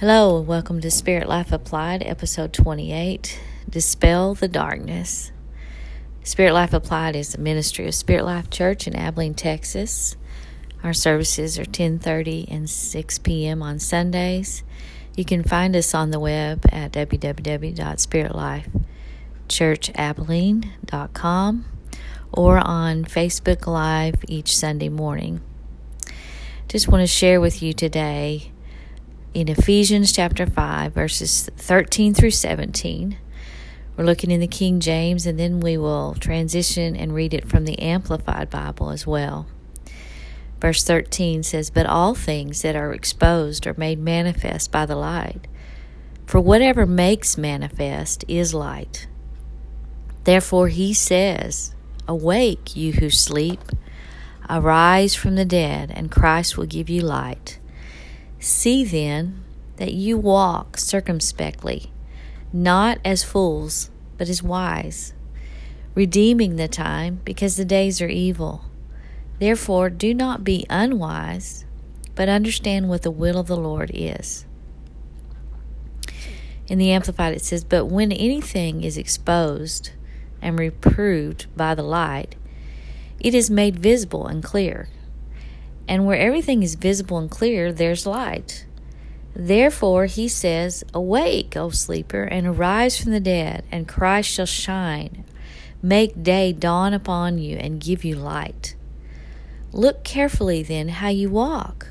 Hello, and welcome to Spirit Life Applied, episode 28, Dispel the Darkness. Spirit Life Applied is the ministry of Spirit Life Church in Abilene, Texas. Our services are 10:30 and 6 p.m. on Sundays. You can find us on the web at www.spiritlifechurchabilene.com or on Facebook Live each Sunday morning. Just want to share with you today in Ephesians chapter 5, verses 13 through 17, we're looking in the King James, and then we will transition and read it from the Amplified Bible as well. Verse 13 says, "But all things that are exposed are made manifest by the light, for whatever makes manifest is light. Therefore he says, 'Awake, you who sleep, arise from the dead, and Christ will give you light.' See then that you walk circumspectly, not as fools, but as wise, redeeming the time, because the days are evil. Therefore do not be unwise, but understand what the will of the Lord is." In the Amplified it says, "But when anything is exposed and reproved by the light, it is made visible and clear. And where everything is visible and clear, there's light. Therefore, he says, 'Awake, O sleeper, and arise from the dead, and Christ shall shine, make day dawn upon you, and give you light. Look carefully then how you walk.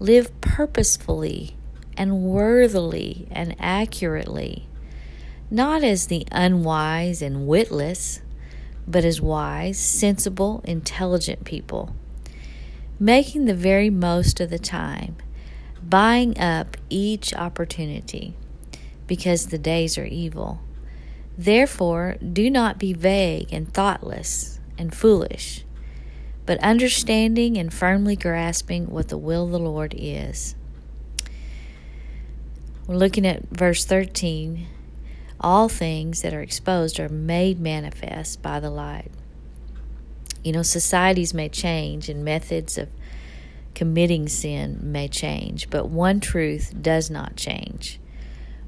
Live purposefully and worthily and accurately, not as the unwise and witless, but as wise, sensible, intelligent people, making the very most of the time, buying up each opportunity, because the days are evil. Therefore, do not be vague and thoughtless and foolish, but understanding and firmly grasping what the will of the Lord is." We're looking at verse 13. All things that are exposed are made manifest by the light. You know, societies may change and methods of committing sin may change, but one truth does not change.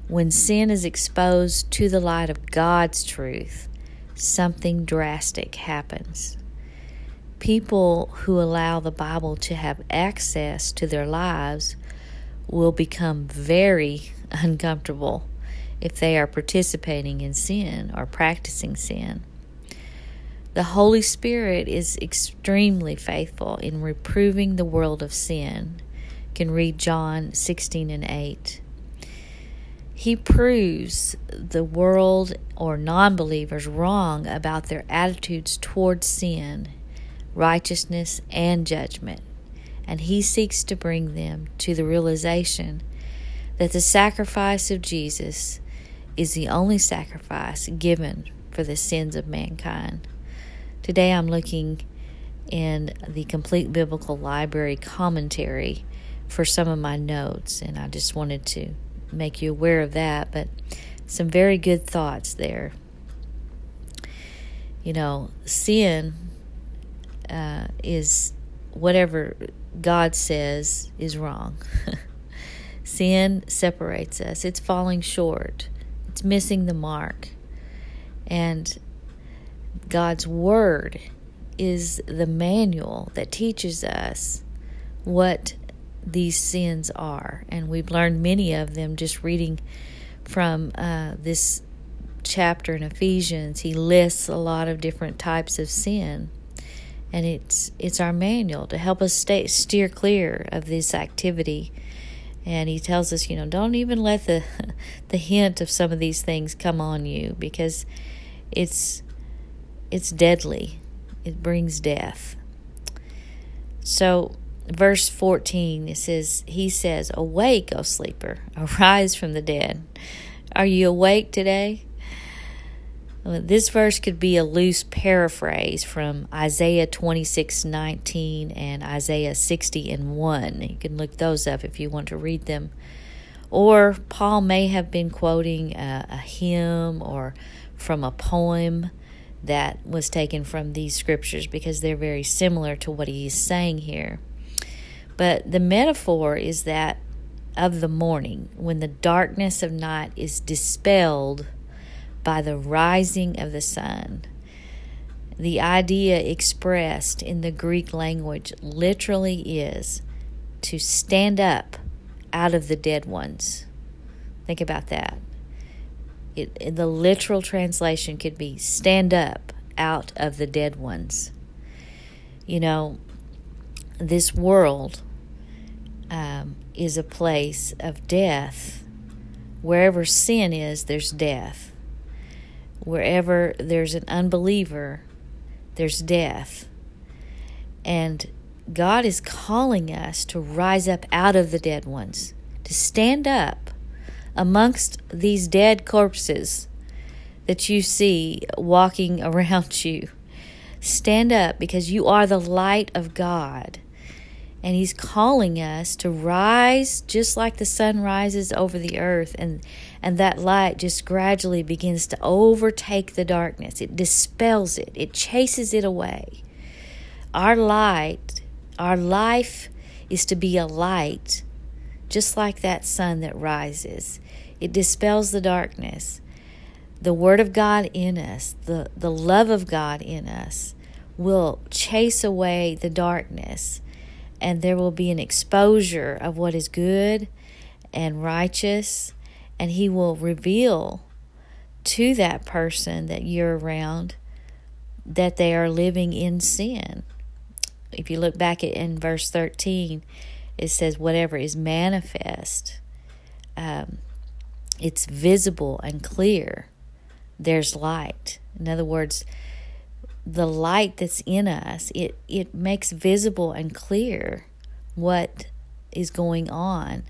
When sin is exposed to the light of God's truth, something drastic happens. People who allow the Bible to have access to their lives will become very uncomfortable if they are participating in sin or practicing sin. The Holy Spirit is extremely faithful in reproving the world of sin. You can read John 16 and 8. He proves the world or non-believers wrong about their attitudes towards sin, righteousness, and judgment, and he seeks to bring them to the realization that the sacrifice of Jesus is the only sacrifice given for the sins of mankind. Today I'm looking in the Complete Biblical Library commentary for some of my notes, and I just wanted to make you aware of that, but some very good thoughts there. You know, sin is whatever God says is wrong. Sin separates us. It's falling short. It's missing the mark. And God's Word is the manual that teaches us what these sins are. And we've learned many of them just reading from this chapter in Ephesians. He lists a lot of different types of sin. And it's our manual to help us steer clear of this activity. And he tells us, you know, don't even let the hint of some of these things come on you, because it's deadly. It brings death. So, verse 14, it says, he says, "Awake, O sleeper, arise from the dead." Are you awake today? Well, this verse could be a loose paraphrase from Isaiah 26:19 and Isaiah 60:1. You can look those up if you want to read them. Or Paul may have been quoting a hymn or from a poem that was taken from these scriptures, because they're very similar to what he's saying here. But the metaphor is that of the morning, when the darkness of night is dispelled by the rising of the sun. The idea expressed in the Greek language literally is to stand up out of the dead ones. Think about that. The literal translation could be stand up out of the dead ones. You know, this world is a place of death. Wherever sin is, there's death. Wherever there's an unbeliever, there's death. And God is calling us to rise up out of the dead ones, to stand up amongst these dead corpses that you see walking around you. Stand up, because you are the light of God. And He's calling us to rise just like the sun rises over the earth. And that light just gradually begins to overtake the darkness. It dispels it. It chases it away. Our light, our life is to be a light just like that sun that rises. It dispels the darkness. The Word of God in us, the love of God in us will chase away the darkness. And there will be an exposure of what is good and righteous. And He will reveal to that person that you're around that they are living in sin. If you look back at in verse 13, it says, whatever is manifest, it's visible and clear. There's light. In other words, the light that's in us, it makes visible and clear what is going on,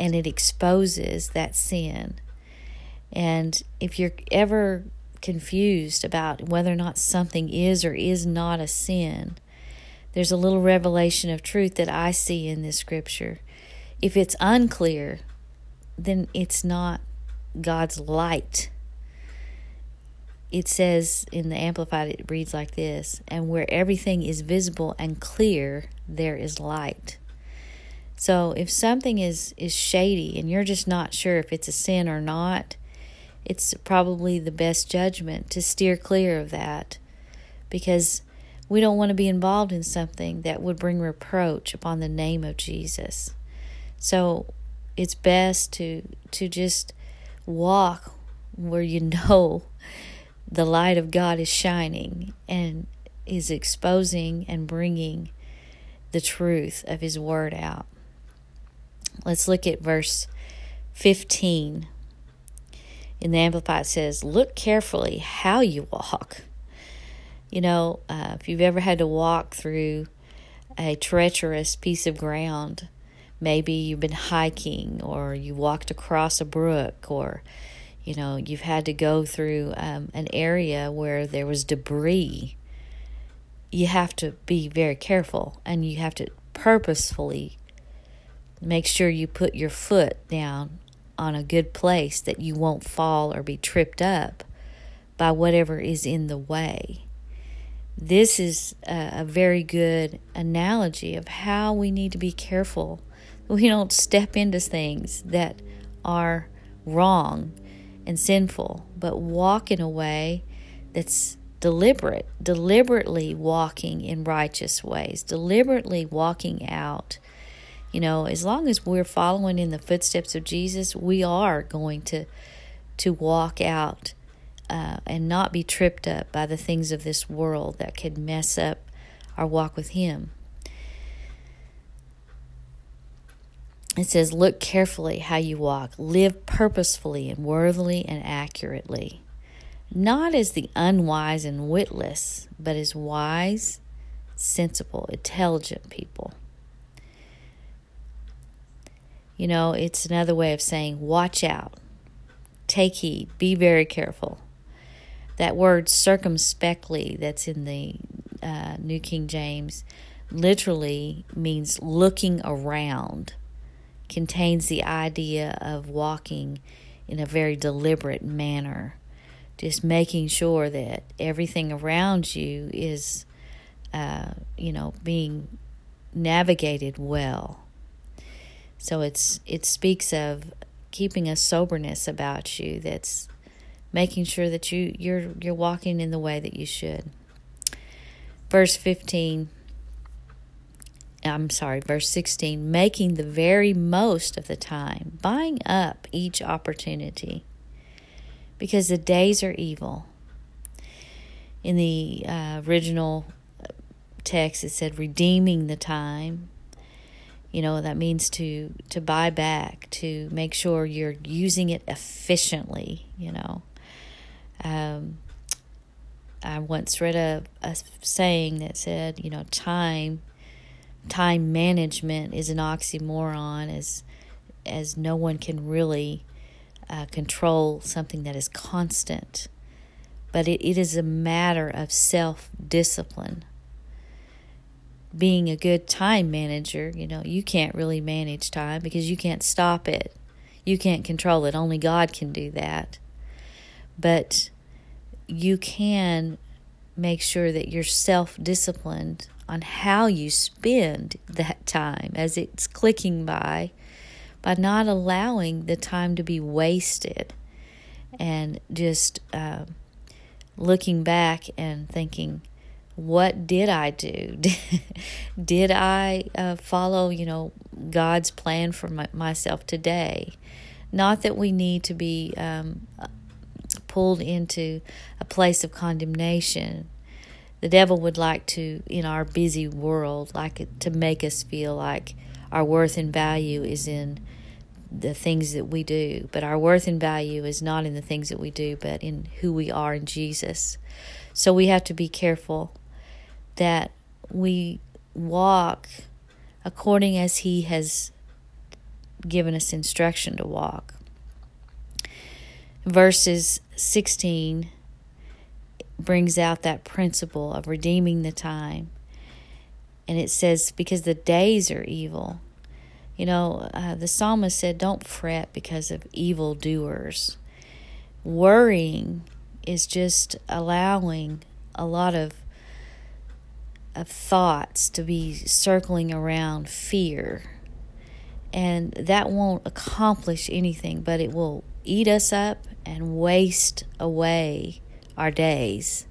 and it exposes that sin. And if you're ever confused about whether or not something is or is not a sin, there's a little revelation of truth that I see in this scripture. If it's unclear, then it's not God's light. It says in the Amplified, it reads like this, and where everything is visible and clear, there is light. So if something is shady and you're just not sure if it's a sin or not, it's probably the best judgment to steer clear of that, because we don't want to be involved in something that would bring reproach upon the name of Jesus. So it's best to just walk where you know the light of God is shining and is exposing and bringing the truth of His Word out. Let's look at verse 15. In the Amplified, it says, look carefully how you walk. You know, if you've ever had to walk through a treacherous piece of ground, maybe you've been hiking or you walked across a brook, or you know, you've had to go through an area where there was debris. You have to be very careful, and you have to purposefully make sure you put your foot down on a good place that you won't fall or be tripped up by whatever is in the way. This is a very good analogy of how we need to be careful. We don't step into things that are wrong and sinful, but walk in a way that's deliberate, deliberately walking in righteous ways, deliberately walking out. You know, as long as we're following in the footsteps of Jesus, we are going to walk out and not be tripped up by the things of this world that could mess up our walk with Him. It says, look carefully how you walk. Live purposefully and worthily and accurately. Not as the unwise and witless, but as wise, sensible, intelligent people. You know, it's another way of saying, watch out. Take heed. Be very careful. That word circumspectly that's in the New King James literally means looking around. Contains the idea of walking in a very deliberate manner, just making sure that everything around you is, being navigated well. So it speaks of keeping a soberness about you that's making sure that you're walking in the way that you should. Verse 16, making the very most of the time, buying up each opportunity, because the days are evil. In the original text, it said redeeming the time. You know, that means to buy back, to make sure you're using it efficiently, you know. I once read a saying that said, you know, time management is an oxymoron, as no one can really control something that is constant. But it is a matter of self-discipline. Being a good time manager, you know, you can't really manage time because you can't stop it. You can't control it. Only God can do that. But you can make sure that you're self-disciplined on how you spend that time as it's clicking by not allowing the time to be wasted and just looking back and thinking, what did I do? Did I follow, you know, God's plan for myself today? Not that we need to be pulled into a place of condemnation. The devil would like to, in our busy world, like to make us feel like our worth and value is in the things that we do. But our worth and value is not in the things that we do, but in who we are in Jesus. So we have to be careful that we walk according as He has given us instruction to walk. Verses 16 brings out that principle of redeeming the time. And it says, because the days are evil. You know, the psalmist said, don't fret because of evildoers. Worrying is just allowing a lot of thoughts to be circling around fear. And that won't accomplish anything, but it will eat us up and waste away our days.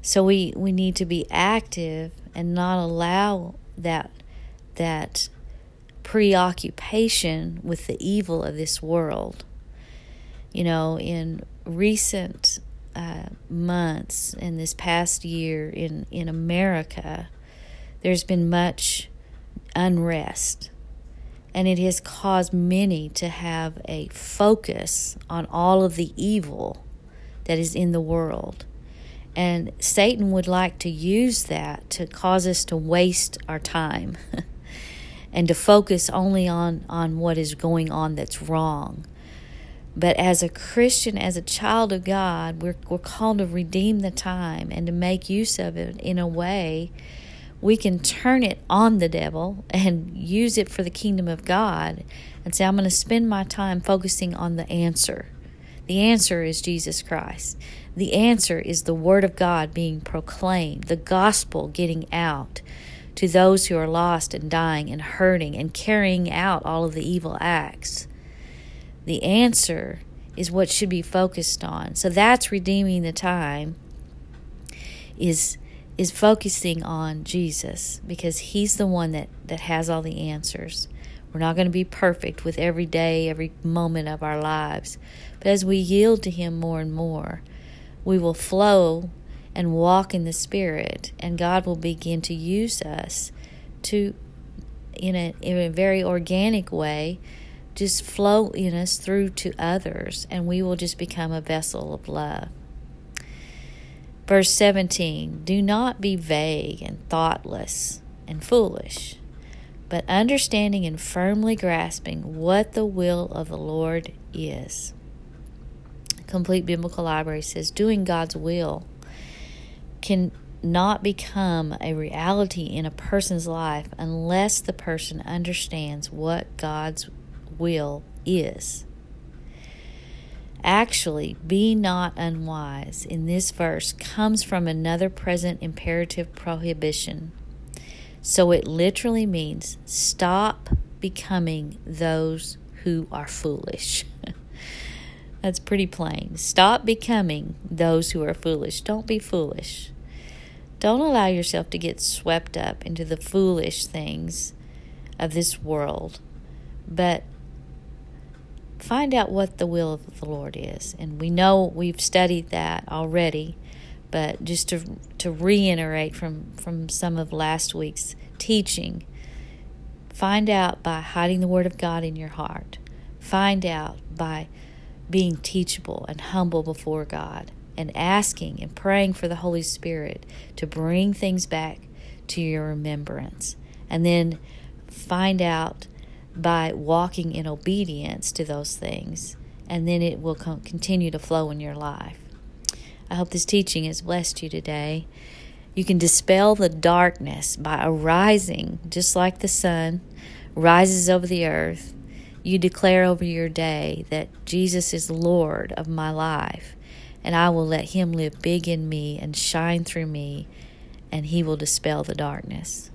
So we need to be active and not allow that preoccupation with the evil of this world. You know, in recent months, in this past year in America, there's been much unrest, and it has caused many to have a focus on all of the evil that is in the world. And Satan would like to use that to cause us to waste our time and to focus only on what is going on that's wrong. But as a Christian, as a child of God, we're called to redeem the time and to make use of it in a way we can turn it on the devil and use it for the kingdom of God and say, I'm going to spend my time focusing on the answer. The answer is Jesus Christ. The answer is the Word of God being proclaimed, the gospel getting out to those who are lost and dying and hurting and carrying out all of the evil acts. The answer is what should be focused on. So that's redeeming the time, is focusing on Jesus, because He's the one that has all the answers. We're not going to be perfect with every day, every moment of our lives. But as we yield to Him more and more, we will flow and walk in the Spirit, and God will begin to use us to, in a very organic way, just flow in us through to others, and we will just become a vessel of love. Verse 17, do not be vague and thoughtless and foolish, but understanding and firmly grasping what the will of the Lord is. Complete Biblical Library says, doing God's will can not become a reality in a person's life unless the person understands what God's will is. Actually, be not unwise in this verse comes from another present imperative prohibition. So it literally means stop becoming those who are foolish. That's pretty plain. Stop becoming those who are foolish. Don't be foolish. Don't allow yourself to get swept up into the foolish things of this world, but find out what the will of the Lord is. And we know we've studied that already, but just to reiterate from some of last week's teaching, find out by hiding the Word of God in your heart. Find out by being teachable and humble before God and asking and praying for the Holy Spirit to bring things back to your remembrance. And then find out by walking in obedience to those things, and then it will continue to flow in your life. I hope this teaching has blessed you today. You can dispel the darkness by arising, just like the sun rises over the earth. You declare over your day that Jesus is Lord of my life, and I will let Him live big in me and shine through me, and He will dispel the darkness.